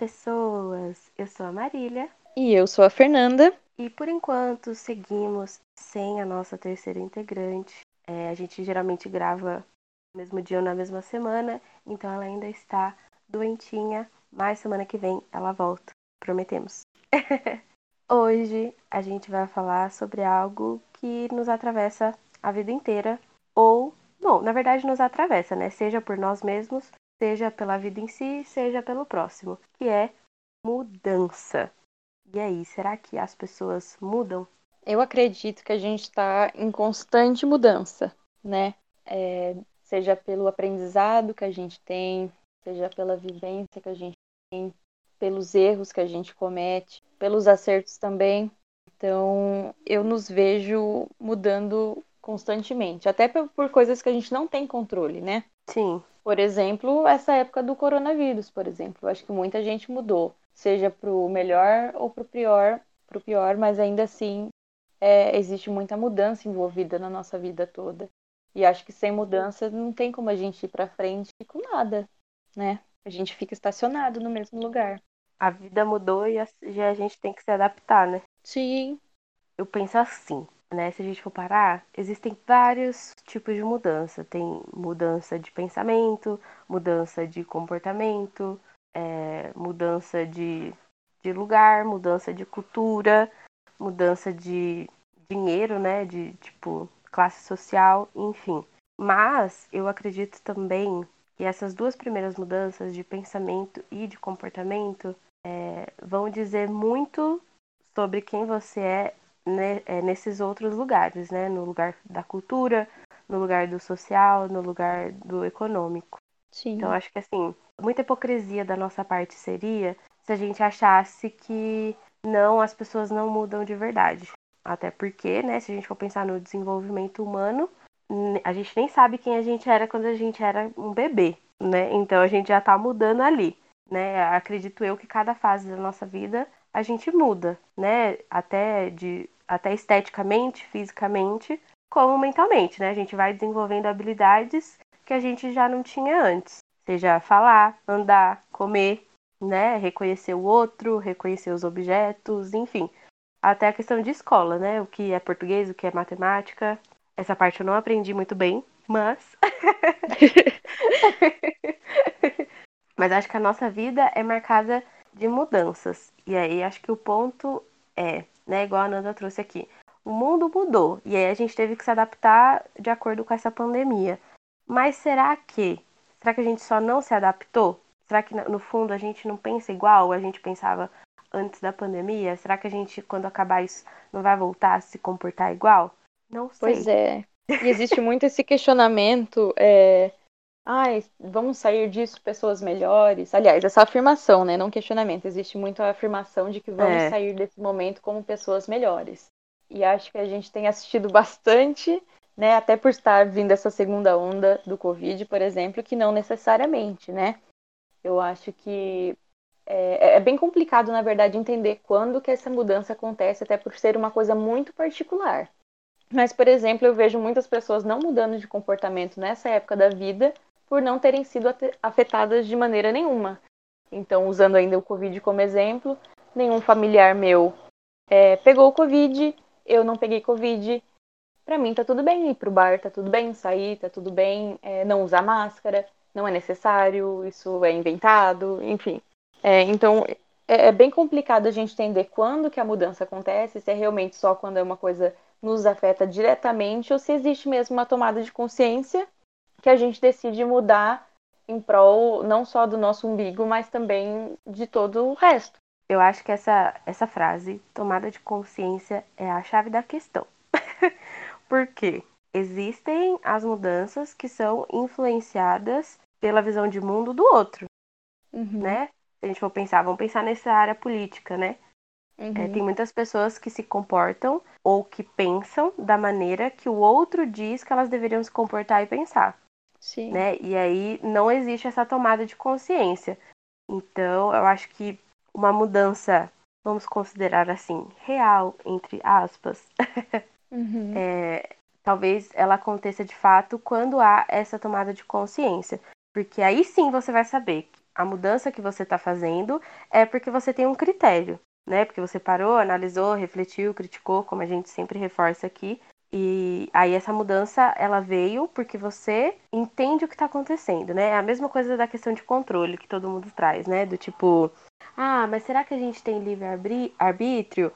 pessoas! Eu sou a Marília. E eu sou a Fernanda. E por enquanto seguimos sem a nossa terceira integrante. A gente geralmente grava no mesmo dia ou na mesma semana, então ela ainda está doentinha, mas semana que vem ela volta, prometemos. Hoje a gente vai falar sobre algo que nos atravessa a vida inteira, ou, bom, na verdade nos atravessa, né? Seja por nós mesmos, seja pela vida em si, seja pelo próximo, que é mudança. E aí, será que as pessoas mudam? Eu acredito que a gente está em constante mudança, né? Seja pelo aprendizado que a gente tem, seja pela vivência que a gente tem, pelos erros que a gente comete, pelos acertos também. Então, eu nos vejo mudando constantemente, até por coisas que a gente não tem controle, né? Sim. Por exemplo, essa época do coronavírus, por exemplo. Eu acho que muita gente mudou, seja para o melhor ou para o pior, mas ainda assim existe muita mudança envolvida na nossa vida toda. E acho que sem mudança não tem como a gente ir para frente com nada, né? A gente fica estacionado no mesmo lugar. A vida mudou e a gente tem que se adaptar, né? Sim. Eu penso assim, né? Se a gente for parar, existem vários tipos de mudança. Tem mudança de pensamento, mudança de comportamento, mudança de lugar, mudança de cultura, mudança de dinheiro, né? De, tipo, classe social, enfim. Mas eu acredito também... E essas duas primeiras mudanças de pensamento e de comportamento vão dizer muito sobre quem você é, né, nesses outros lugares, né? No lugar da cultura, no lugar do social, no lugar do econômico. Sim. Então, acho que, assim, muita hipocrisia da nossa parte seria se a gente achasse que não, as pessoas não mudam de verdade. Até porque, né, se a gente for pensar no desenvolvimento humano, a gente nem sabe quem a gente era quando a gente era um bebê, né? Então a gente já tá mudando ali, né? Acredito eu que cada fase da nossa vida a gente muda, né? Até esteticamente, fisicamente, como mentalmente, né? A gente vai desenvolvendo habilidades que a gente já não tinha antes. Seja falar, andar, comer, né? Reconhecer o outro, reconhecer os objetos, enfim. Até a questão de escola, né? O que é português, o que é matemática... Essa parte eu não aprendi muito bem, mas... mas acho que a nossa vida é marcada de mudanças. E aí acho que o ponto é, né, igual a Nanda trouxe aqui. O mundo mudou e aí a gente teve que se adaptar de acordo com essa pandemia. Mas será que a gente só não se adaptou? Será que no fundo a gente não pensa igual a gente pensava antes da pandemia? Será que a gente, quando acabar isso, não vai voltar a se comportar igual? Não sei. Pois é. E existe muito esse questionamento, vamos sair disso pessoas melhores. Aliás, essa afirmação, né? Não questionamento. Existe muito a afirmação de que vamos sair desse momento como pessoas melhores. E acho que a gente tem assistido bastante, né? Até por estar vindo essa segunda onda do Covid, por exemplo, que não necessariamente, né? Eu acho que é bem complicado, na verdade, entender quando que essa mudança acontece, até por ser uma coisa muito particular. Mas, por exemplo, eu vejo muitas pessoas não mudando de comportamento nessa época da vida por não terem sido afetadas de maneira nenhuma. Então, usando ainda o Covid como exemplo, nenhum familiar meu pegou o Covid, eu não peguei Covid. Pra mim tá tudo bem ir pro bar, tá tudo bem sair, tá tudo bem não usar máscara, não é necessário, isso é inventado, enfim. Então, é bem complicado a gente entender quando que a mudança acontece, se é realmente só quando é uma coisa... nos afeta diretamente, ou se existe mesmo uma tomada de consciência que a gente decide mudar em prol não só do nosso umbigo, mas também de todo o resto. Eu acho que essa frase, tomada de consciência, é a chave da questão. Porque existem as mudanças que são influenciadas pela visão de mundo do outro, né? Se a gente for pensar, vamos pensar nessa área política, né? Uhum. Tem muitas pessoas que se comportam ou que pensam da maneira que o outro diz que elas deveriam se comportar e pensar. Sim. Né? E aí não existe essa tomada de consciência. Então, eu acho que uma mudança, vamos considerar assim, real, entre aspas, talvez ela aconteça de fato quando há essa tomada de consciência. Porque aí sim você vai saber a mudança que você está fazendo é porque você tem um critério, né? Porque você parou, analisou, refletiu, criticou, como a gente sempre reforça aqui. E aí essa mudança, ela veio porque você entende o que está acontecendo, né? É a mesma coisa da questão de controle que todo mundo traz, né? Do tipo, ah, mas será que a gente tem livre-arbítrio?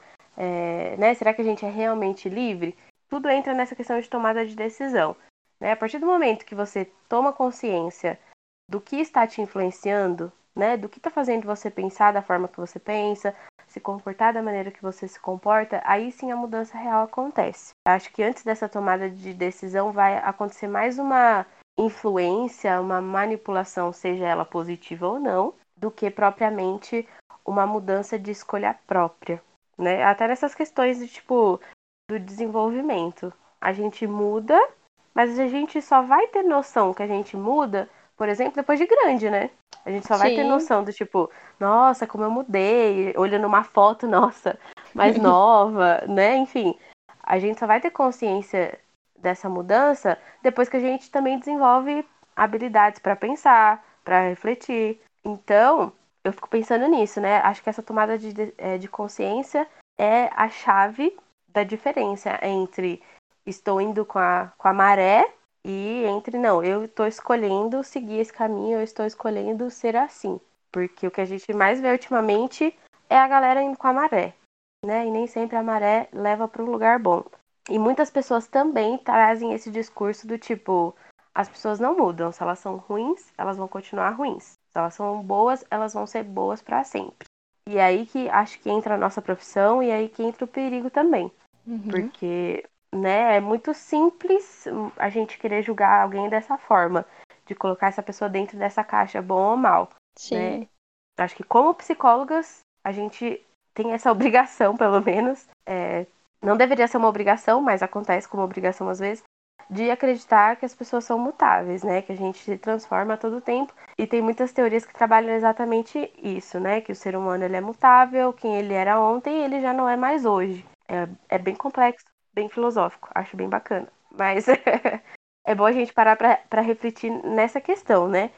Né? Será que a gente é realmente livre? Tudo entra nessa questão de tomada de decisão, né? A partir do momento que você toma consciência do que está te influenciando, né? Do que está fazendo você pensar da forma que você pensa, se comportar da maneira que você se comporta, aí sim a mudança real acontece. Acho que antes dessa tomada de decisão vai acontecer mais uma influência, uma manipulação, seja ela positiva ou não, do que propriamente uma mudança de escolha própria, né? Até nessas questões de, tipo, do desenvolvimento. A gente muda, mas a gente só vai ter noção que a gente muda, por exemplo, depois de grande, né? A gente só vai ter noção do tipo, nossa, como eu mudei, olhando uma foto, nossa, mais nova, né? Enfim, a gente só vai ter consciência dessa mudança depois que a gente também desenvolve habilidades para pensar, para refletir. Então, eu fico pensando nisso, né? Acho que essa tomada de consciência é a chave da diferença entre estou indo com a maré e entre, não, eu estou escolhendo seguir esse caminho, eu estou escolhendo ser assim. Porque o que a gente mais vê ultimamente é a galera indo com a maré, né? E nem sempre a maré leva para um lugar bom. E muitas pessoas também trazem esse discurso do tipo, as pessoas não mudam, se elas são ruins, elas vão continuar ruins. Se elas são boas, elas vão ser boas para sempre. E aí que acho que entra a nossa profissão e aí que entra o perigo também. Uhum. Porque, né, é muito simples a gente querer julgar alguém dessa forma, de colocar essa pessoa dentro dessa caixa, bom ou mal. Sim. Né? Acho que como psicólogas, a gente tem essa obrigação, pelo menos, não deveria ser uma obrigação, mas acontece como obrigação às vezes, de acreditar que as pessoas são mutáveis, né? Que a gente se transforma a todo tempo. E tem muitas teorias que trabalham exatamente isso, né? Que o ser humano, ele é mutável, quem ele era ontem, ele já não é mais hoje. É bem complexo, bem filosófico, acho bem bacana. Mas é bom a gente parar para refletir nessa questão, né?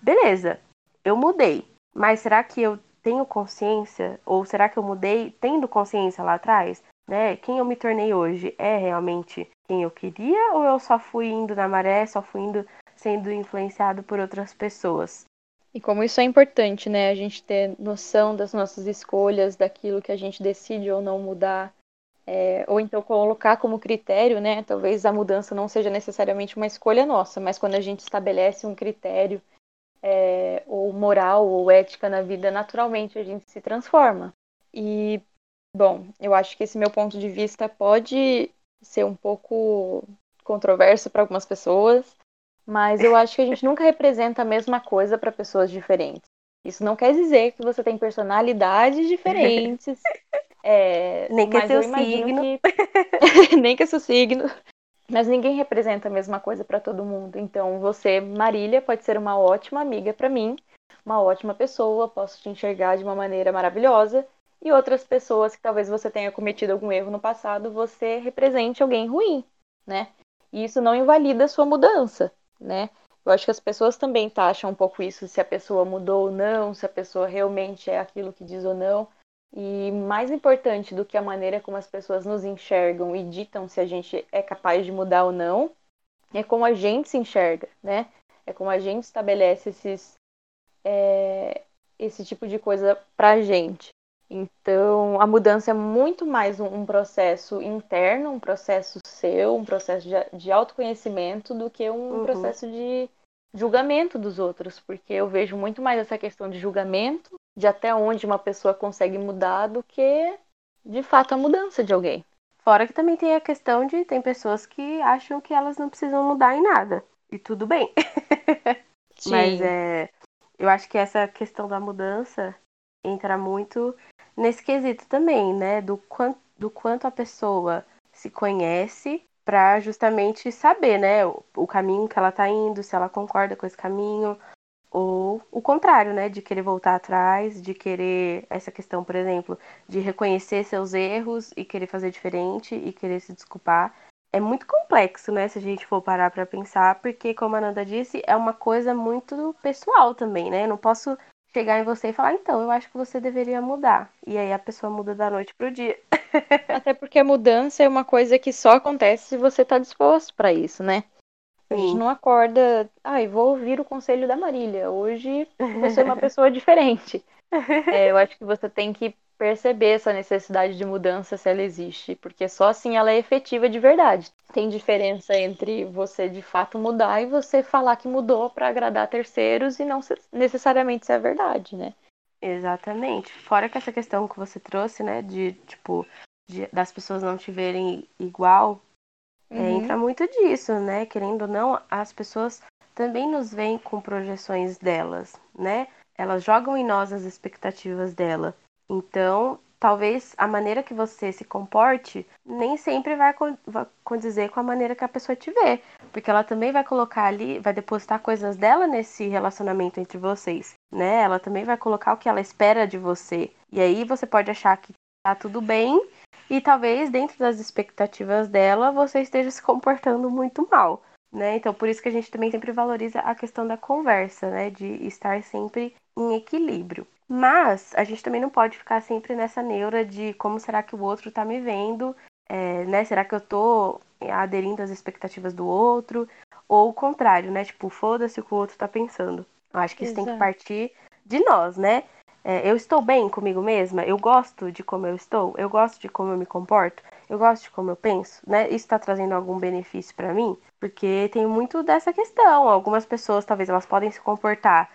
Beleza, eu mudei, mas será que eu tenho consciência? Ou será que eu mudei tendo consciência lá atrás? Né? Quem eu me tornei hoje é realmente quem eu queria? Ou eu só fui indo na maré, só fui indo sendo influenciado por outras pessoas? E como isso é importante, né? A gente ter noção das nossas escolhas, daquilo que a gente decide ou não mudar, ou então colocar como critério, né? Talvez a mudança não seja necessariamente uma escolha nossa, mas quando a gente estabelece um critério ou moral ou ética na vida, naturalmente a gente se transforma. E, bom, eu acho que esse meu ponto de vista pode ser um pouco controverso para algumas pessoas, mas eu acho que a gente nunca representa a mesma coisa para pessoas diferentes. Isso não quer dizer que você tem personalidades diferentes. Nem que é seu signo. Nem que é seu signo. Mas ninguém representa a mesma coisa para todo mundo. Então você, Marília, pode ser uma ótima amiga para mim, uma ótima pessoa, posso te enxergar de uma maneira maravilhosa. E outras pessoas que talvez você tenha cometido algum erro no passado, você represente alguém ruim, né? E isso não invalida a sua mudança, né? Eu acho que as pessoas também taxam um pouco isso, se a pessoa mudou ou não, se a pessoa realmente é aquilo que diz ou não. E mais importante do que a maneira como as pessoas nos enxergam e ditam se a gente é capaz de mudar ou não, é como a gente se enxerga, né? É como a gente estabelece esse tipo de coisa pra gente. Então, a mudança é muito mais um processo interno, um processo seu, um processo de autoconhecimento do que um processo de julgamento dos outros, porque eu vejo muito mais essa questão de julgamento, de até onde uma pessoa consegue mudar, do que, de fato, a mudança de alguém. Fora que também tem a questão de tem pessoas que acham que elas não precisam mudar em nada, e tudo bem. Sim. Mas eu acho que essa questão da mudança entra muito nesse quesito também, né? Do quanto a pessoa se conhece para justamente saber, né? O caminho que ela tá indo, se ela concorda com esse caminho, ou o contrário, né? De querer voltar atrás, de querer essa questão, por exemplo, de reconhecer seus erros e querer fazer diferente e querer se desculpar. É muito complexo, né, se a gente for parar para pensar, porque, como a Nanda disse, é uma coisa muito pessoal também, né? Eu não posso chegar em você e falar, então, eu acho que você deveria mudar. E aí a pessoa muda da noite pro dia. Até porque a mudança é uma coisa que só acontece se você tá disposto para isso, né? Sim. A gente não acorda, vou ouvir o conselho da Marília, hoje vou ser uma pessoa diferente. Eu acho que você tem que perceber essa necessidade de mudança, se ela existe, porque só assim ela é efetiva de verdade. Tem diferença entre você de fato mudar e você falar que mudou para agradar terceiros e não necessariamente ser a verdade, né? Exatamente. Fora que essa questão que você trouxe, né, das pessoas não te verem igual, entra muito disso, né? Querendo ou não, as pessoas também nos veem com projeções delas, né? Elas jogam em nós as expectativas dela. Então, talvez a maneira que você se comporte nem sempre vai condizer com a maneira que a pessoa te vê. Porque ela também vai colocar ali, vai depositar coisas dela nesse relacionamento entre vocês, né? Ela também vai colocar o que ela espera de você. E aí você pode achar que tá tudo bem e talvez dentro das expectativas dela você esteja se comportando muito mal, né? Então, por isso que a gente também sempre valoriza a questão da conversa, né? De estar sempre em equilíbrio. Mas a gente também não pode ficar sempre nessa neura de como será que o outro tá me vendo, né? Será que eu tô aderindo às expectativas do outro? Ou o contrário, né? Tipo, foda-se o que o outro tá pensando. Eu acho que isso tem que partir de nós, né? Eu estou bem comigo mesma? Eu gosto de como eu estou? Eu gosto de como eu me comporto? Eu gosto de como eu penso, né? Isso tá trazendo algum benefício pra mim? Porque tem muito dessa questão. Algumas pessoas, talvez, elas podem se comportar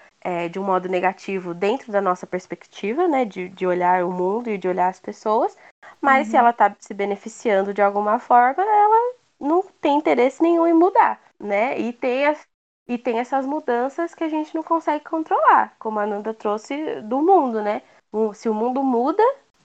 de um modo negativo dentro da nossa perspectiva, né, de olhar o mundo e de olhar as pessoas, mas se ela tá se beneficiando de alguma forma, ela não tem interesse nenhum em mudar, né, e tem essas mudanças que a gente não consegue controlar, como a Nanda trouxe do mundo, né, se o mundo muda,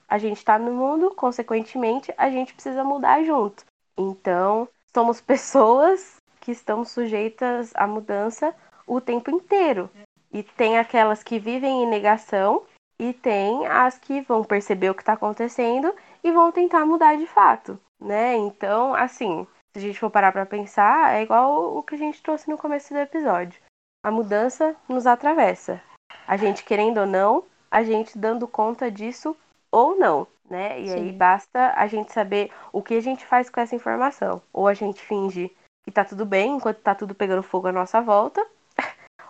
a gente tá no mundo, consequentemente, a gente precisa mudar junto, então, somos pessoas que estamos sujeitas à mudança o tempo inteiro. E tem aquelas que vivem em negação e tem as que vão perceber o que está acontecendo e vão tentar mudar de fato, né? Então, assim, se a gente for parar para pensar, é igual o que a gente trouxe no começo do episódio. A mudança nos atravessa. A gente querendo ou não, a gente dando conta disso ou não, né? E aí basta a gente saber o que a gente faz com essa informação. Ou a gente finge que tá tudo bem enquanto tá tudo pegando fogo à nossa volta,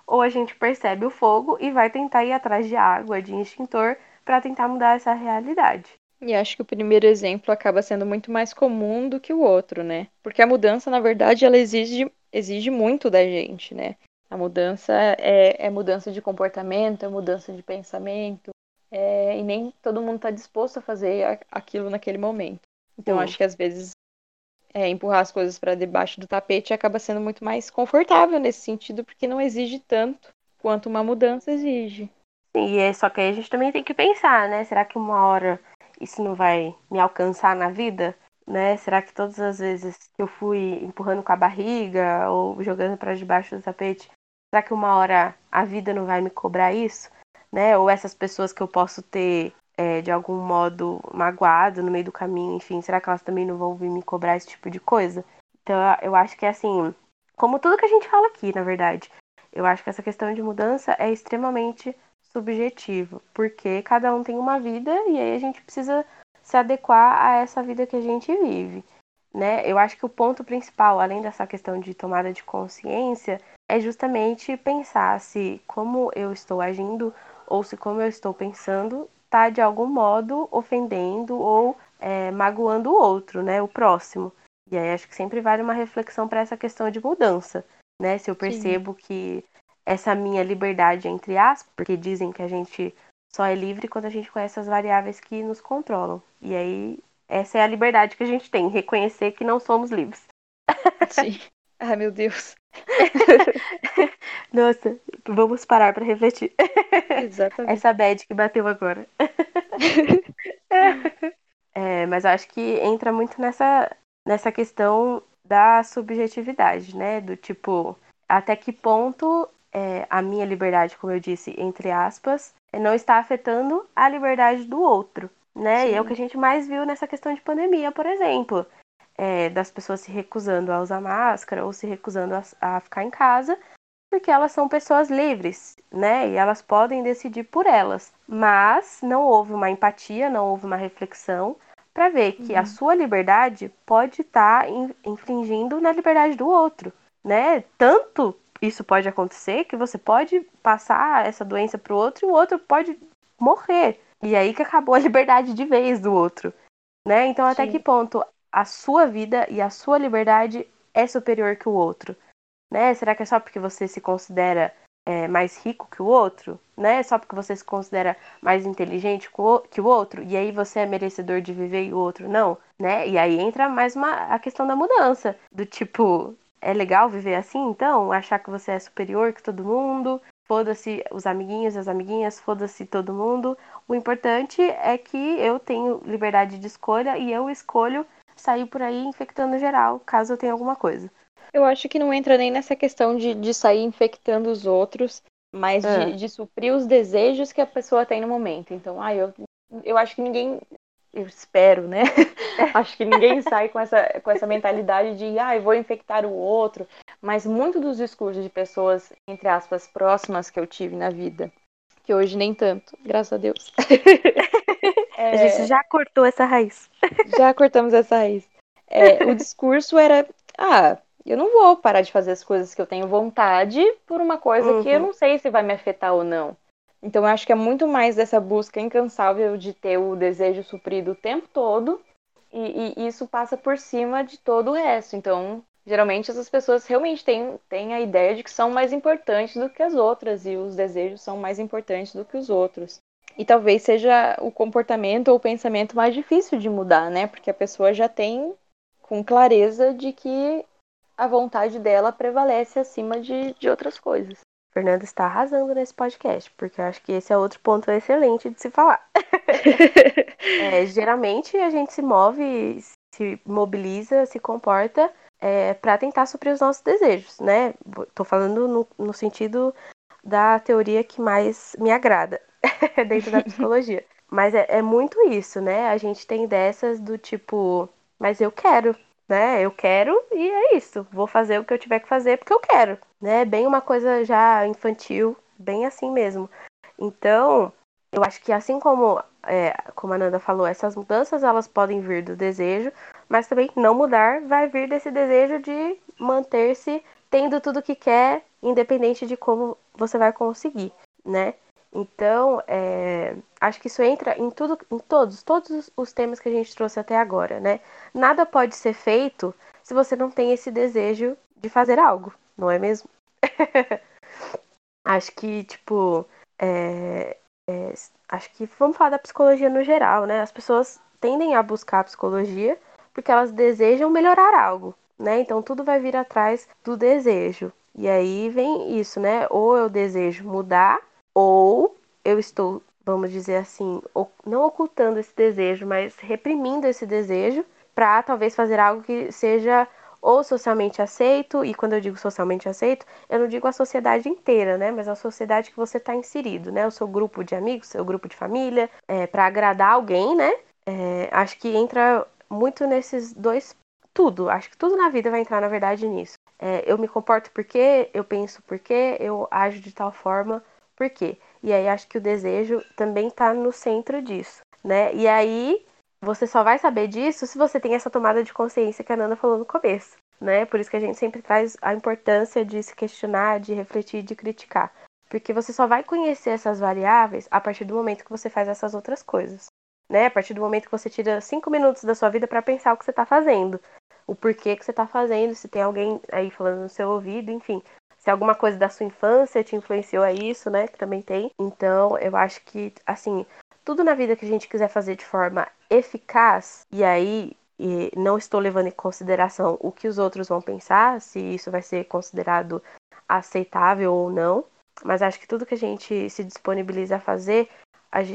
ou a gente percebe o fogo e vai tentar ir atrás de água, de extintor, para tentar mudar essa realidade. E acho que o primeiro exemplo acaba sendo muito mais comum do que o outro, né? Porque a mudança, na verdade, ela exige muito da gente, né? A mudança é mudança de comportamento, é mudança de pensamento, e nem todo mundo está disposto a fazer aquilo naquele momento. Então, acho que às vezes empurrar as coisas para debaixo do tapete acaba sendo muito mais confortável nesse sentido, porque não exige tanto quanto uma mudança exige. Sim, e só que aí a gente também tem que pensar, né? Será que uma hora isso não vai me alcançar na vida? Né? Será que todas as vezes que eu fui empurrando com a barriga ou jogando para debaixo do tapete, será que uma hora a vida não vai me cobrar isso? Né? Ou essas pessoas que eu posso ter de algum modo magoado no meio do caminho, enfim, será que elas também não vão vir me cobrar esse tipo de coisa? Então, eu acho que é assim, como tudo que a gente fala aqui, na verdade, eu acho que essa questão de mudança é extremamente subjetiva, porque cada um tem uma vida e aí a gente precisa se adequar a essa vida que a gente vive, né? Eu acho que o ponto principal, além dessa questão de tomada de consciência, é justamente pensar se como eu estou agindo ou se como eu estou pensando tá de algum modo ofendendo ou magoando o outro, né, o próximo. E aí acho que sempre vale uma reflexão para essa questão de mudança, né? Se eu percebo que essa minha liberdade, entre aspas, porque dizem que a gente só é livre quando a gente conhece as variáveis que nos controlam. E aí essa é a liberdade que a gente tem, reconhecer que não somos livres. Sim. Ai, meu Deus. Nossa, vamos parar pra refletir. Exatamente. Essa bad que bateu agora. Mas eu acho que entra muito nessa questão da subjetividade, né? Do tipo, até que ponto a minha liberdade, como eu disse, entre aspas, não está afetando a liberdade do outro, né? Sim. E é o que a gente mais viu nessa questão de pandemia, por exemplo. das pessoas se recusando a usar máscara ou se recusando a ficar em casa, porque elas são pessoas livres, né? E elas podem decidir por elas. Mas não houve uma empatia, não houve uma reflexão para ver que a sua liberdade pode estar infringindo na liberdade do outro, né? Tanto isso pode acontecer que você pode passar essa doença para o outro e o outro pode morrer. E aí que acabou a liberdade de vez do outro, né? Então, até que ponto a sua vida e a sua liberdade é superior que o outro, né? Será que é só porque você se considera mais rico que o outro, né? Só porque você se considera mais inteligente que o outro, e aí você é merecedor de viver e o outro não, né? E aí entra mais a questão da mudança, do tipo, é legal viver assim, então? Achar que você é superior que todo mundo, foda-se os amiguinhos e as amiguinhas, foda-se todo mundo. O importante é que eu tenho liberdade de escolha e eu escolho sair por aí infectando geral, caso eu tenha alguma coisa. Eu acho que não entra nem nessa questão de sair infectando os outros, mas de suprir os desejos que a pessoa tem no momento. Então, eu acho que ninguém... Eu espero, né? Acho que ninguém sai com essa mentalidade de, eu vou infectar o outro. Mas muito dos discursos de pessoas, entre aspas, próximas que eu tive na vida, que hoje nem tanto, graças a Deus. A gente já cortou essa raiz. Já cortamos essa raiz. O discurso era, eu não vou parar de fazer as coisas que eu tenho vontade por uma coisa que eu não sei se vai me afetar ou não. Então, eu acho que é muito mais dessa busca incansável de ter o desejo suprido o tempo todo, e isso passa por cima de todo o resto. Então, geralmente, essas pessoas realmente têm a ideia de que são mais importantes do que as outras, e os desejos são mais importantes do que os outros. E talvez seja o comportamento ou o pensamento mais difícil de mudar, né? Porque a pessoa já tem com clareza de que a vontade dela prevalece acima de outras coisas. Fernanda está arrasando nesse podcast, porque eu acho que esse é outro ponto excelente de se falar. Geralmente a gente se move, se mobiliza, se comporta para tentar suprir os nossos desejos, né? Tô falando no sentido da teoria que mais me agrada dentro da psicologia. Mas é muito isso, né? A gente tem dessas do tipo, mas eu quero. Né, eu quero e é isso, vou fazer o que eu tiver que fazer porque eu quero, né, bem uma coisa já infantil, bem assim mesmo. Então, eu acho que assim como a Nanda falou, essas mudanças elas podem vir do desejo, mas também não mudar vai vir desse desejo de manter-se tendo tudo que quer, independente de como você vai conseguir, né. Então, acho que isso entra em tudo, em todos os temas que a gente trouxe até agora, né? Nada pode ser feito se você não tem esse desejo de fazer algo, não é mesmo? Acho que, tipo, acho que vamos falar da psicologia no geral, né? As pessoas tendem a buscar a psicologia porque elas desejam melhorar algo, né? Então, tudo vai vir atrás do desejo. E aí vem isso, né? Ou eu desejo mudar, ou eu estou, vamos dizer assim, não ocultando esse desejo, mas reprimindo esse desejo para talvez fazer algo que seja ou socialmente aceito, e quando eu digo socialmente aceito, eu não digo a sociedade inteira, né? Mas a sociedade que você está inserido, né? O seu grupo de amigos, seu grupo de família, para agradar alguém, né? Acho que entra muito nesses dois, tudo. Acho que tudo na vida vai entrar, na verdade, nisso. Eu me comporto porque, eu penso porque, eu ajo de tal forma... Por quê? E aí acho que o desejo também tá no centro disso, né? E aí você só vai saber disso se você tem essa tomada de consciência que a Nanda falou no começo, né? Por isso que a gente sempre traz a importância de se questionar, de refletir, de criticar. Porque você só vai conhecer essas variáveis a partir do momento que você faz essas outras coisas, né? A partir do momento que você tira 5 minutos da sua vida para pensar o que você tá fazendo, o porquê que você tá fazendo, se tem alguém aí falando no seu ouvido, enfim... Se alguma coisa da sua infância te influenciou a isso, né? Que também tem. Então, eu acho que, assim, tudo na vida que a gente quiser fazer de forma eficaz, e aí não estou levando em consideração o que os outros vão pensar, se isso vai ser considerado aceitável ou não, mas acho que tudo que a gente se disponibiliza a fazer,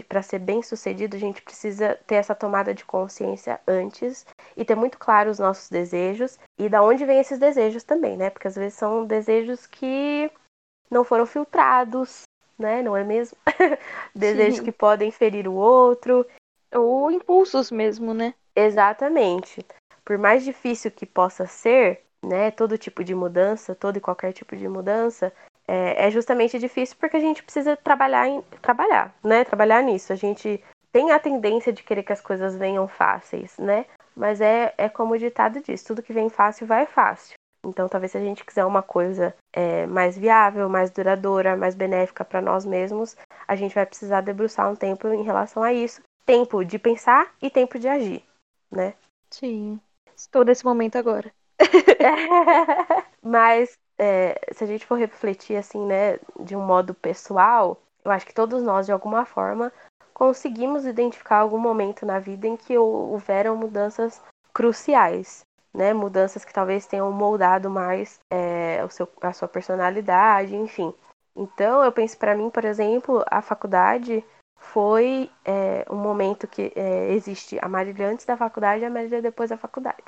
para ser bem sucedido, a gente precisa ter essa tomada de consciência antes e ter muito claro os nossos desejos e da onde vem esses desejos também, né? Porque às vezes são desejos que não foram filtrados, né? Não é mesmo? Desejos que podem ferir o outro. Ou impulsos mesmo, né? Exatamente. por mais difícil que possa ser, né, todo tipo de mudança, todo e qualquer tipo de mudança, é justamente difícil porque a gente precisa trabalhar nisso. A gente tem a tendência de querer que as coisas venham fáceis, né? Mas é como o ditado diz, tudo que vem fácil, vai fácil. Então, talvez se a gente quiser uma coisa mais viável, mais duradoura, mais benéfica para nós mesmos, a gente vai precisar debruçar um tempo em relação a isso. Tempo de pensar e tempo de agir, né? Sim. Estou nesse momento agora. Mas, se a gente for refletir, assim, né, de um modo pessoal, eu acho que todos nós, de alguma forma, conseguimos identificar algum momento na vida em que houveram mudanças cruciais, né? Mudanças que talvez tenham moldado mais a sua personalidade, enfim. Então, eu penso, para mim, por exemplo, a faculdade foi um momento que existe a Marília antes da faculdade e a Marília depois da faculdade.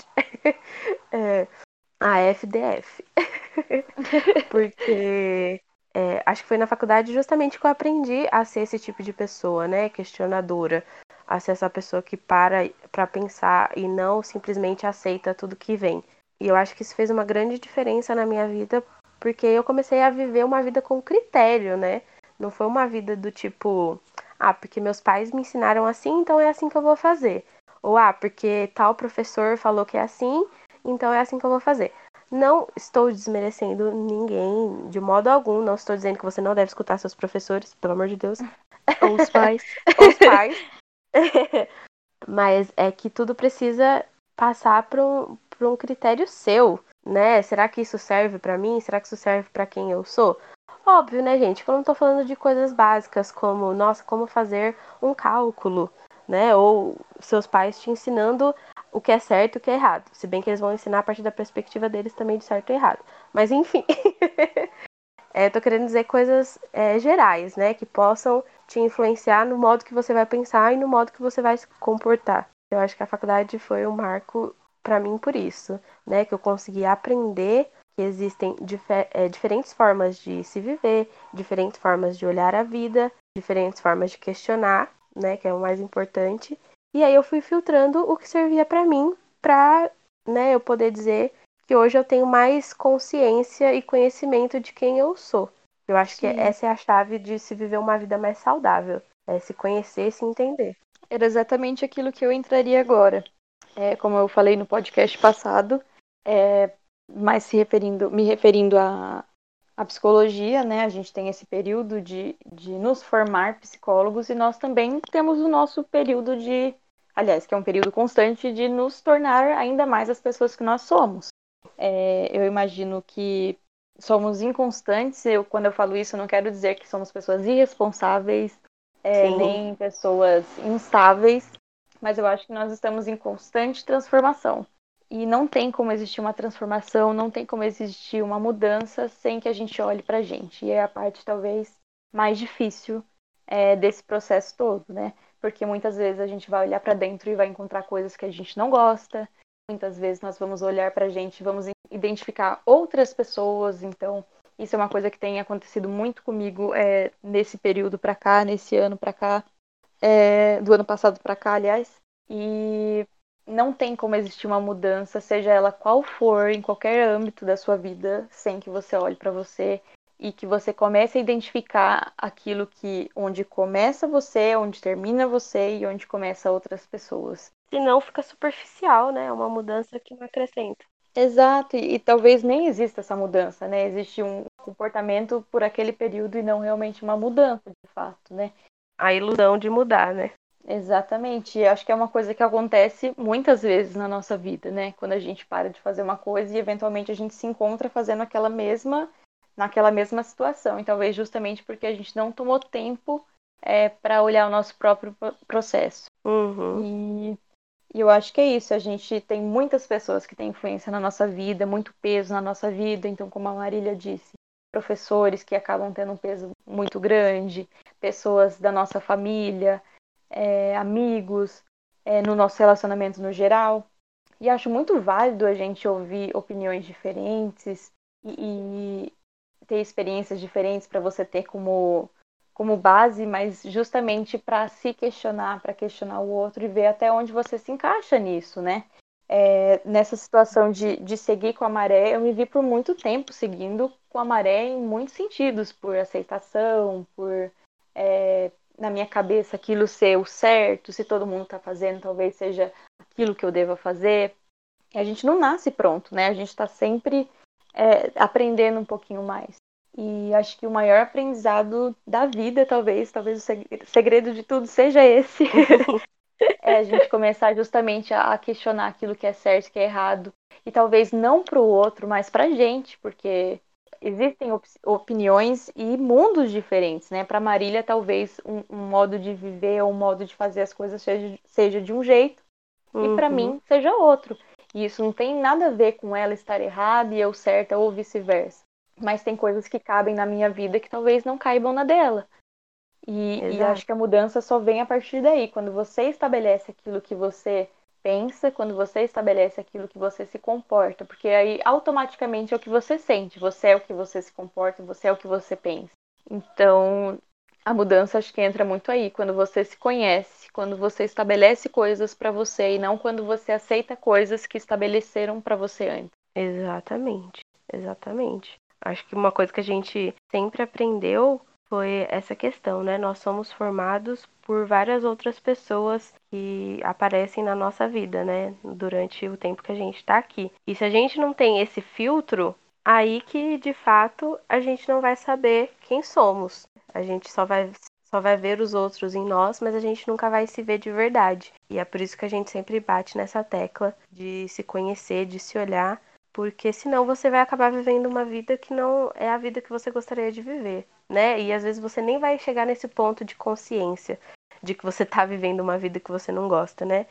A FDF. Porque acho que foi na faculdade justamente que eu aprendi a ser esse tipo de pessoa, né? Questionadora. A ser essa pessoa que para pra pensar e não simplesmente aceita tudo que vem. E eu acho que isso fez uma grande diferença na minha vida, porque eu comecei a viver uma vida com critério, né? Não foi uma vida do tipo... Ah, porque meus pais me ensinaram assim, então é assim que eu vou fazer. Ou, porque tal professor falou que é assim, então é assim que eu vou fazer. Não estou desmerecendo ninguém, de modo algum. Não estou dizendo que você não deve escutar seus professores, pelo amor de Deus. Ou os pais. Ou os pais. Mas é que tudo precisa passar por um critério seu, né? Será que isso serve pra mim? Será que isso serve pra quem eu sou? Óbvio, né, gente? Que eu não tô falando de coisas básicas como, nossa, como fazer um cálculo, né? Ou seus pais te ensinando o que é certo e o que é errado. Se bem que eles vão ensinar a partir da perspectiva deles também de certo e errado. Mas, enfim. Tô querendo dizer coisas gerais, né? Que possam te influenciar no modo que você vai pensar e no modo que você vai se comportar. Eu acho que a faculdade foi um marco pra mim por isso, né? Que eu consegui aprender... que existem diferentes formas de se viver, diferentes formas de olhar a vida, diferentes formas de questionar, né, que é o mais importante. E aí eu fui filtrando o que servia para mim, para, né, eu poder dizer que hoje eu tenho mais consciência e conhecimento de quem eu sou. Eu acho que essa é a chave de se viver uma vida mais saudável, é se conhecer, se entender. Era exatamente aquilo que eu entraria agora. Como eu falei no podcast passado, mas me referindo à psicologia, né? A gente tem esse período de nos formar psicólogos e nós também temos o nosso período que é um período constante de nos tornar ainda mais as pessoas que nós somos. Eu imagino que somos inconstantes. Quando eu falo isso, eu não quero dizer que somos pessoas irresponsáveis, nem pessoas instáveis, mas eu acho que nós estamos em constante transformação. E não tem como existir uma transformação, não tem como existir uma mudança sem que a gente olhe para a gente. E é a parte talvez mais difícil desse processo todo, né? Porque muitas vezes a gente vai olhar para dentro e vai encontrar coisas que a gente não gosta. Muitas vezes nós vamos olhar para a gente, vamos identificar outras pessoas. Então, isso é uma coisa que tem acontecido muito comigo nesse período para cá, nesse ano para cá, do ano passado para cá, aliás. E... não tem como existir uma mudança, seja ela qual for, em qualquer âmbito da sua vida, sem que você olhe para você e que você comece a identificar aquilo que onde começa você, onde termina você e onde começa outras pessoas. Senão fica superficial, né? É uma mudança que não acrescenta. Exato, e talvez nem exista essa mudança, né? Existe um comportamento por aquele período e não realmente uma mudança, de fato, né? A ilusão de mudar, né? Exatamente, e acho que é uma coisa que acontece muitas vezes na nossa vida, né? Quando a gente para de fazer uma coisa e eventualmente a gente se encontra fazendo naquela mesma situação. E talvez justamente porque a gente não tomou tempo para olhar o nosso próprio processo. Uhum. E eu acho que é isso, a gente tem muitas pessoas que têm influência na nossa vida, muito peso na nossa vida. Então, como a Marília disse, professores que acabam tendo um peso muito grande, pessoas da nossa família... amigos, no nosso relacionamento no geral. E acho muito válido a gente ouvir opiniões diferentes e ter experiências diferentes para você ter como base, mas justamente para se questionar, para questionar o outro e ver até onde você se encaixa nisso, né? nessa situação de seguir com a maré, eu me vi por muito tempo seguindo com a maré em muitos sentidos, por aceitação, por, na minha cabeça, aquilo ser o certo, se todo mundo está fazendo, talvez seja aquilo que eu deva fazer. E a gente não nasce pronto, né? A gente está sempre aprendendo um pouquinho mais. E acho que o maior aprendizado da vida, talvez o segredo de tudo seja esse. É a gente começar justamente a questionar aquilo que é certo, que é errado. E talvez não para o outro, mas para a gente, porque existem opiniões e mundos diferentes, né? Para Marília, talvez um modo de viver ou um modo de fazer as coisas seja de um jeito, e para mim seja outro. E isso não tem nada a ver com ela estar errada e eu certa ou vice-versa. Mas tem coisas que cabem na minha vida que talvez não caibam na dela. E acho que a mudança só vem a partir daí, quando você estabelece aquilo que você pensa, quando você estabelece aquilo que você se comporta, porque aí automaticamente é o que você sente, você é o que você se comporta, você é o que você pensa. Então, a mudança acho que entra muito aí, quando você se conhece, quando você estabelece coisas para você e não quando você aceita coisas que estabeleceram para você antes. Exatamente. Acho que uma coisa que a gente sempre aprendeu foi essa questão, né? Nós somos formados por várias outras pessoas que aparecem na nossa vida, né? Durante o tempo que a gente está aqui. E se a gente não tem esse filtro, aí que, de fato, a gente não vai saber quem somos. A gente só vai ver os outros em nós, mas a gente nunca vai se ver de verdade. E é por isso que a gente sempre bate nessa tecla de se conhecer, de se olhar, porque senão você vai acabar vivendo uma vida que não é a vida que você gostaria de viver. Né? E às vezes você nem vai chegar nesse ponto de consciência de que você está vivendo uma vida que você não gosta, né?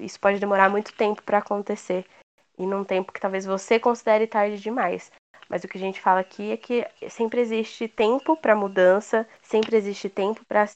Isso pode demorar muito tempo para acontecer. E num tempo que talvez você considere tarde demais. Mas o que a gente fala aqui é que sempre existe tempo para mudança, sempre existe tempo para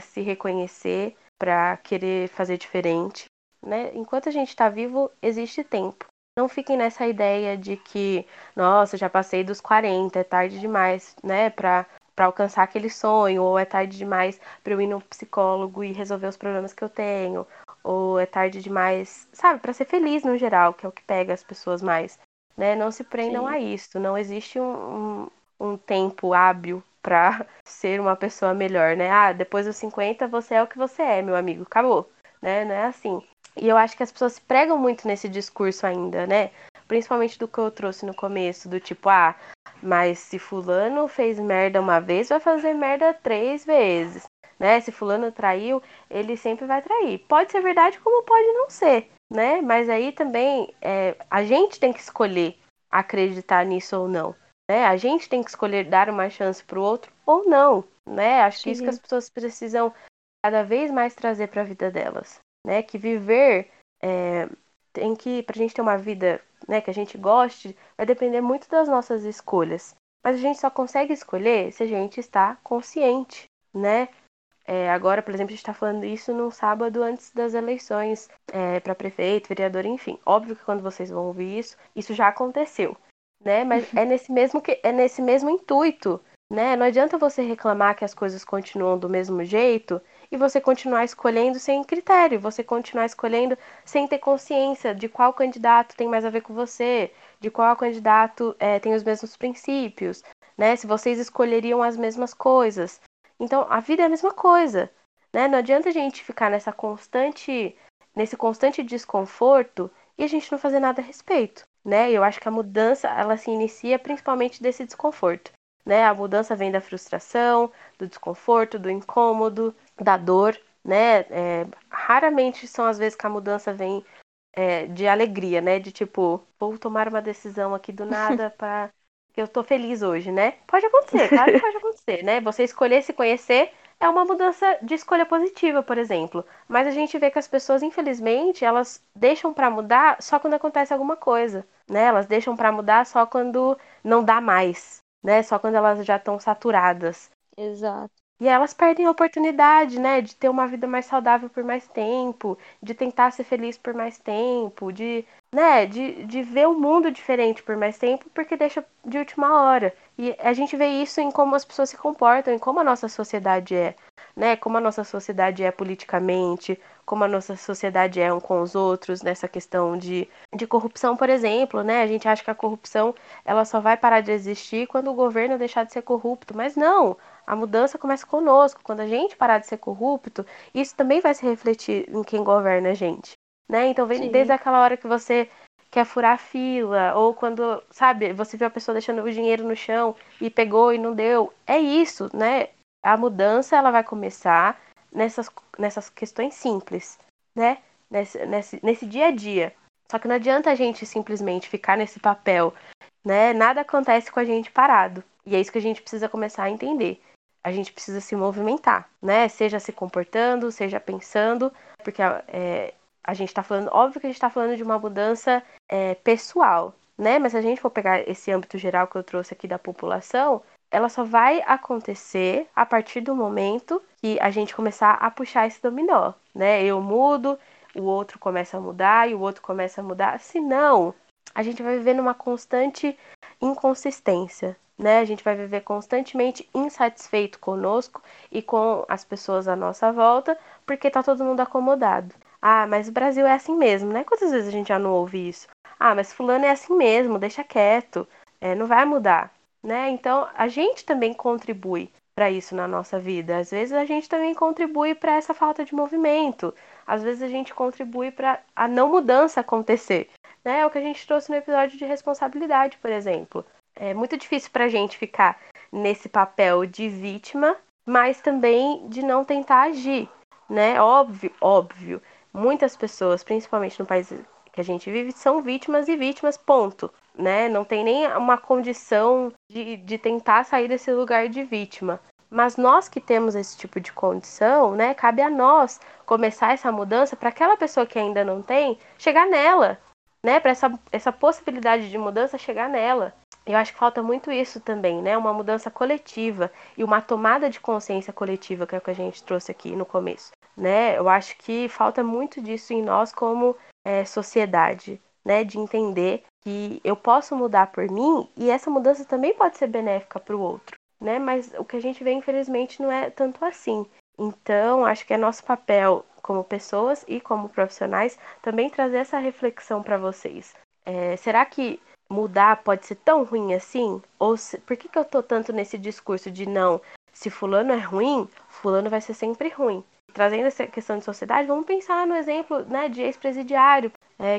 se reconhecer, para querer fazer diferente, né? Enquanto a gente está vivo, existe tempo. Não fiquem nessa ideia de que, nossa, já passei dos 40, é tarde demais, né, pra alcançar aquele sonho, ou é tarde demais pra eu ir num psicólogo e resolver os problemas que eu tenho, ou é tarde demais, sabe, pra ser feliz no geral, que é o que pega as pessoas mais, né, não se prendam a isso, não existe um tempo hábil pra ser uma pessoa melhor, né, depois dos 50 você é o que você é, meu amigo, acabou, né, não é assim. E eu acho que as pessoas se pregam muito nesse discurso ainda, né? Principalmente do que eu trouxe no começo, do tipo, mas se fulano fez merda uma vez, vai fazer merda 3 vezes, né? Se fulano traiu, ele sempre vai trair. Pode ser verdade como pode não ser, né? Mas aí também a gente tem que escolher acreditar nisso ou não, né? A gente tem que escolher dar uma chance pro outro ou não, né? Acho que isso que as pessoas precisam cada vez mais trazer para a vida delas. Né, que viver, pra gente ter uma vida, né, que a gente goste, vai depender muito das nossas escolhas. Mas a gente só consegue escolher se a gente está consciente, né? Agora, por exemplo, a gente está falando isso num sábado antes das eleições, para prefeito, vereador, enfim. Óbvio que quando vocês vão ouvir isso já aconteceu, né? Mas é nesse mesmo intuito, né? Não adianta você reclamar que as coisas continuam do mesmo jeito e você continuar escolhendo sem critério, você continuar escolhendo sem ter consciência de qual candidato tem mais a ver com você, de qual candidato tem os mesmos princípios, né? Se vocês escolheriam as mesmas coisas. Então, a vida é a mesma coisa, né? Não adianta a gente ficar nesse constante desconforto e a gente não fazer nada a respeito, né? Eu acho que a mudança, ela se inicia principalmente desse desconforto, né? A mudança vem da frustração, do desconforto, do incômodo, da dor, né? Raramente são as vezes que a mudança vem de alegria, né? De tipo, vou tomar uma decisão aqui do nada para que eu tô feliz hoje, né? Pode acontecer, claro que pode acontecer, né? Você escolher se conhecer é uma mudança de escolha positiva, por exemplo. Mas a gente vê que as pessoas, infelizmente, elas deixam pra mudar só quando acontece alguma coisa, né? Elas deixam pra mudar só quando não dá mais, né? Só quando elas já estão saturadas. Exato. E elas perdem a oportunidade, né, de ter uma vida mais saudável por mais tempo, de tentar ser feliz por mais tempo, de ver o mundo diferente por mais tempo, porque deixa de última hora. E a gente vê isso em como as pessoas se comportam, em como a nossa sociedade é. né, como a nossa sociedade é politicamente, como a nossa sociedade é um com os outros, nessa questão de corrupção, por exemplo, né? A gente acha que a corrupção ela só vai parar de existir quando o governo deixar de ser corrupto, mas não, a mudança começa conosco, quando a gente parar de ser corrupto, isso também vai se refletir em quem governa a gente, né? Então vem desde aquela hora que você quer furar a fila, ou quando, sabe, você viu a pessoa deixando o dinheiro no chão e pegou e não deu, é isso, né? A mudança ela vai começar nessas questões simples, né? Nesse dia a dia. Só que não adianta a gente simplesmente ficar nesse papel, né? Nada acontece com a gente parado. E é isso que a gente precisa começar a entender. A gente precisa se movimentar, né? Seja se comportando, seja pensando, porque a gente tá falando, óbvio que a gente tá falando de uma mudança pessoal, né? Mas se a gente for pegar esse âmbito geral que eu trouxe aqui da população, ela só vai acontecer a partir do momento que a gente começar a puxar esse dominó, né? Eu mudo, o outro começa a mudar e o outro começa a mudar. Senão, a gente vai viver numa constante inconsistência, né? A gente vai viver constantemente insatisfeito conosco e com as pessoas à nossa volta, porque tá todo mundo acomodado. Ah, mas o Brasil é assim mesmo, né? Quantas vezes a gente já não ouve isso? Ah, mas fulano é assim mesmo, deixa quieto, não vai mudar. Né? Então, a gente também contribui para isso na nossa vida. Às vezes, a gente também contribui para essa falta de movimento. Às vezes, a gente contribui para a não mudança acontecer. Né? É o que a gente trouxe no episódio de responsabilidade, por exemplo. É muito difícil para a gente ficar nesse papel de vítima, mas também de não tentar agir. Né? Óbvio. Muitas pessoas, principalmente no país que a gente vive, são vítimas e vítimas, ponto. Né? Não tem nem uma condição de tentar sair desse lugar de vítima. Mas nós que temos esse tipo de condição, né, cabe a nós começar essa mudança para aquela pessoa que ainda não tem, chegar nela, né, para essa possibilidade de mudança chegar nela. Eu acho que falta muito isso também, né, uma mudança coletiva e uma tomada de consciência coletiva, que é o que a gente trouxe aqui no começo. Né? Eu acho que falta muito disso em nós como sociedade, né, de entender que eu posso mudar por mim e essa mudança também pode ser benéfica para o outro, né? Mas o que a gente vê, infelizmente, não é tanto assim. Então, acho que é nosso papel como pessoas e como profissionais também trazer essa reflexão para vocês. Será que mudar pode ser tão ruim assim? Ou por que eu estou tanto nesse discurso de não, se fulano é ruim, fulano vai ser sempre ruim? Trazendo essa questão de sociedade, vamos pensar no exemplo, né, de ex-presidiário.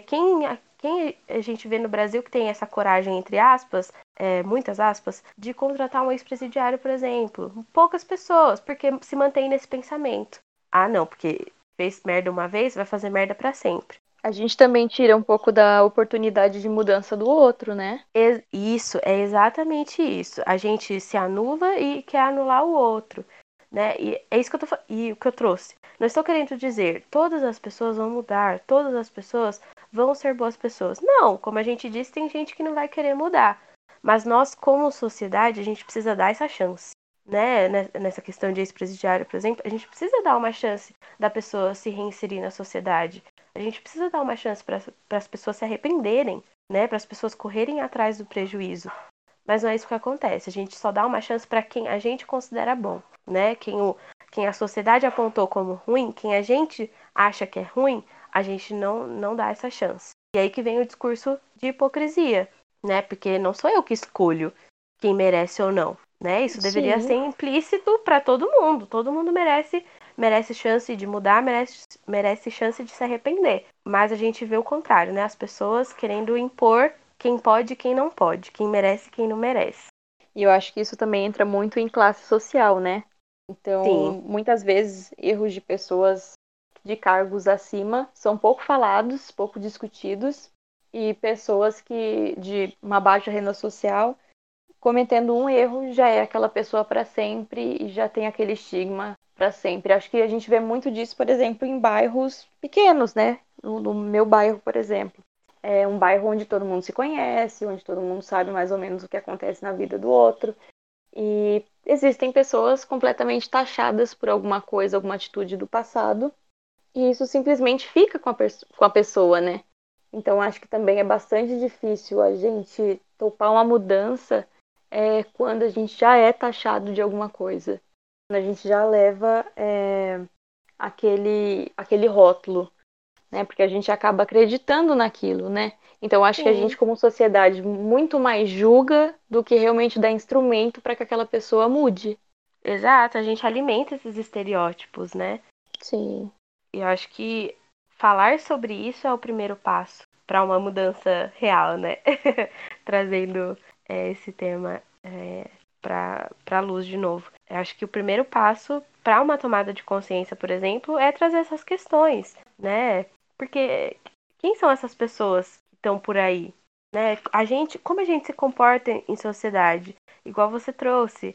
Quem a gente vê no Brasil que tem essa coragem, entre aspas, muitas aspas, de contratar um ex-presidiário, por exemplo? Poucas pessoas, porque se mantém nesse pensamento. Ah, não, porque fez merda uma vez, vai fazer merda pra sempre. A gente também tira um pouco da oportunidade de mudança do outro, né? Isso, é exatamente isso. A gente se anula e quer anular o outro, né? E é isso que eu tô e o que eu trouxe. Não estou querendo dizer, todas as pessoas vão mudar, todas as pessoas vão ser boas pessoas. Não, como a gente disse, tem gente que não vai querer mudar. Mas nós, como sociedade, a gente precisa dar essa chance, né? Nessa questão de ex-presidiário, por exemplo, a gente precisa dar uma chance da pessoa se reinserir na sociedade. A gente precisa dar uma chance para as pessoas se arrependerem, né? Para as pessoas correrem atrás do prejuízo. Mas não é isso que acontece. A gente só dá uma chance para quem a gente considera bom, né? Quem a sociedade apontou como ruim, quem a gente acha que é ruim, a gente não dá essa chance. E aí que vem o discurso de hipocrisia, né? Porque não sou eu que escolho quem merece ou não, né? Isso deveria ser implícito para todo mundo. Todo mundo merece chance de mudar, merece chance de se arrepender. Mas a gente vê o contrário, né? As pessoas querendo impor quem pode e quem não pode, quem merece e quem não merece. E eu acho que isso também entra muito em classe social, né? Então, sim, muitas vezes, erros de pessoas de cargos acima são pouco falados, pouco discutidos, e pessoas que de uma baixa renda social, cometendo um erro, já é aquela pessoa para sempre e já tem aquele estigma para sempre. Acho que a gente vê muito disso, por exemplo, em bairros pequenos, né? No meu bairro, por exemplo. É um bairro onde todo mundo se conhece, onde todo mundo sabe mais ou menos o que acontece na vida do outro. E existem pessoas completamente taxadas por alguma coisa, alguma atitude do passado. E isso simplesmente fica com a pessoa, né? Então, acho que também é bastante difícil a gente topar uma mudança quando a gente já é taxado de alguma coisa. a gente já leva aquele rótulo, né? Porque a gente acaba acreditando naquilo, né? Então, acho que a gente, como sociedade, muito mais julga do que realmente dá instrumento para que aquela pessoa mude. Exato, a gente alimenta esses estereótipos, né? Sim. E eu acho que falar sobre isso é o primeiro passo para uma mudança real, né? Trazendo esse tema para a luz de novo. Eu acho que o primeiro passo para uma tomada de consciência, por exemplo, é trazer essas questões, né? Porque quem são essas pessoas que estão por aí, né? Como a gente se comporta em sociedade? Igual você trouxe.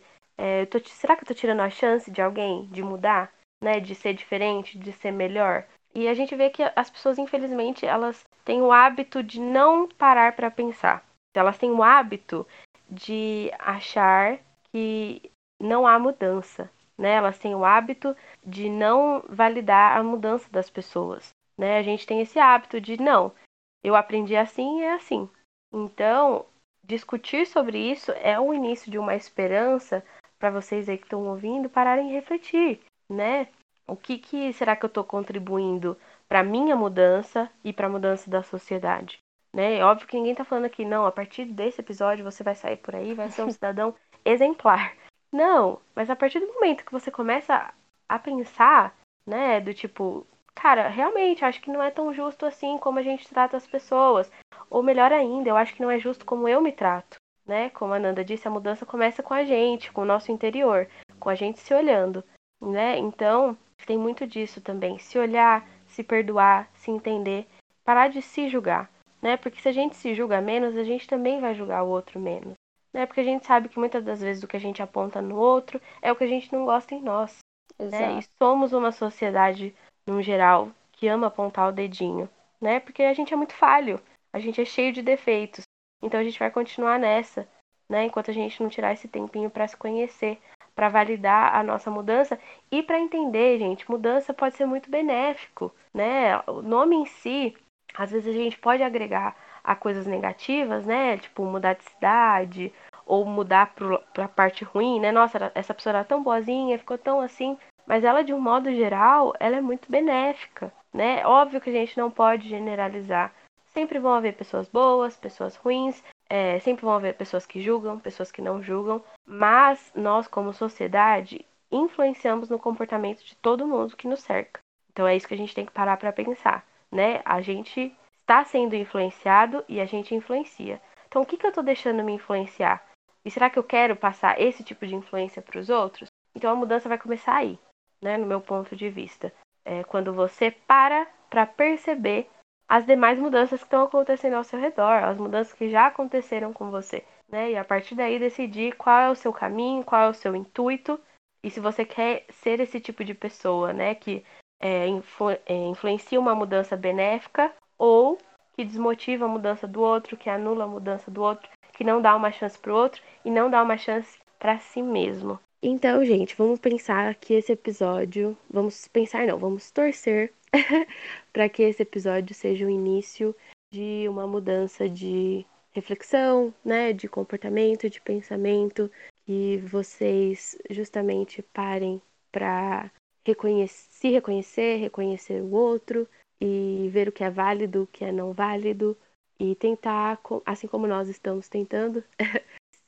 Será que eu tô tirando a chance de alguém de mudar, né? De ser diferente, de ser melhor? E a gente vê que as pessoas, infelizmente, elas têm o hábito de não parar para pensar. Elas têm o hábito de achar que não há mudança, né? Elas têm o hábito de não validar a mudança das pessoas, né? A gente tem esse hábito de, não, eu aprendi assim e é assim. Então, discutir sobre isso é o início de uma esperança para vocês aí que estão ouvindo pararem de refletir, né? O que será que eu estou contribuindo para a minha mudança e para a mudança da sociedade? Né? Óbvio que ninguém está falando aqui, não, a partir desse episódio você vai sair por aí, vai ser um cidadão exemplar. Não, mas a partir do momento que você começa a pensar, né, do tipo, cara, realmente, acho que não é tão justo assim como a gente trata as pessoas. Ou melhor ainda, eu acho que não é justo como eu me trato, né? Como a Nanda disse, a mudança começa com a gente, com o nosso interior, com a gente se olhando, né? Então, tem muito disso também, se olhar, se perdoar, se entender, parar de se julgar, né? Porque se a gente se julga menos, a gente também vai julgar o outro menos, né? Porque a gente sabe que muitas das vezes o que a gente aponta no outro é o que a gente não gosta em nós, né? E somos uma sociedade, no geral, que ama apontar o dedinho, né? Porque a gente é muito falho, a gente é cheio de defeitos, então a gente vai continuar nessa, né? Enquanto a gente não tirar esse tempinho para se conhecer, para validar a nossa mudança e para entender, gente, mudança pode ser muito benéfico, né? O nome em si, às vezes a gente pode agregar a coisas negativas, né? Tipo, mudar de cidade ou mudar para a parte ruim, né? Nossa, essa pessoa era tão boazinha, ficou tão assim, mas ela, de um modo geral, ela é muito benéfica, né? Óbvio que a gente não pode generalizar. Sempre vão haver pessoas boas, pessoas ruins, sempre vão haver pessoas que julgam, pessoas que não julgam, mas nós, como sociedade, influenciamos no comportamento de todo mundo que nos cerca. Então é isso que a gente tem que parar para pensar, né? A gente está sendo influenciado e a gente influencia. Então o que eu estou deixando me influenciar? E será que eu quero passar esse tipo de influência para os outros? Então a mudança vai começar aí, né? No meu ponto de vista. Quando você para perceber as demais mudanças que estão acontecendo ao seu redor, as mudanças que já aconteceram com você, né? E a partir daí decidir qual é o seu caminho, qual é o seu intuito, e se você quer ser esse tipo de pessoa, né? Que influencia uma mudança benéfica ou que desmotiva a mudança do outro, que anula a mudança do outro, que não dá uma chance para o outro e não dá uma chance para si mesmo. Então, gente, vamos pensar que esse episódio... Vamos torcer para que esse episódio seja o início de uma mudança de reflexão, né? De comportamento, de pensamento. Que vocês justamente parem para se reconhecer, reconhecer o outro e ver o que é válido, o que é não válido. E tentar, assim como nós estamos tentando,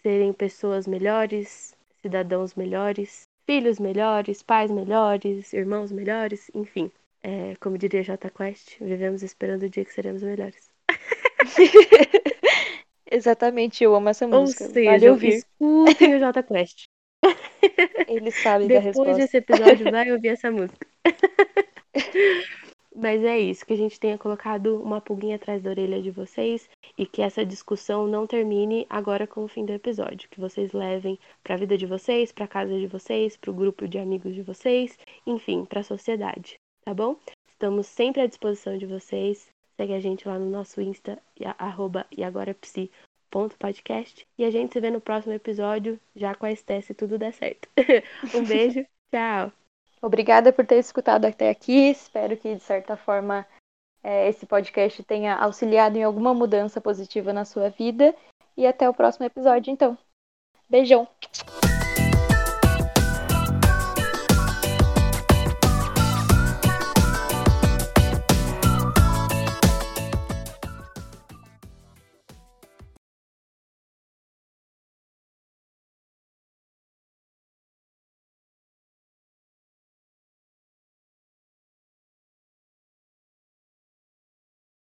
serem pessoas melhores, cidadãos melhores, filhos melhores, pais melhores, irmãos melhores, enfim. Como diria J Quest, vivemos esperando o dia que seremos melhores. Exatamente, eu amo essa música. Ou seja, vale ouvir. Escutem o J Quest. Eles sabem da resposta. Depois desse episódio, vai ouvir essa música. Mas é isso, que a gente tenha colocado uma pulguinha atrás da orelha de vocês e que essa discussão não termine agora com o fim do episódio, que vocês levem para a vida de vocês, para a casa de vocês, para o grupo de amigos de vocês, enfim, para a sociedade, tá bom? Estamos sempre à disposição de vocês, segue a gente lá no nosso Insta, @eagorapsi.podcast, e a gente se vê no próximo episódio, já com a Esté, se tudo der certo. Um beijo, tchau! Obrigada por ter escutado até aqui. Espero que, de certa forma, esse podcast tenha auxiliado em alguma mudança positiva na sua vida. E até o próximo episódio, então. Beijão!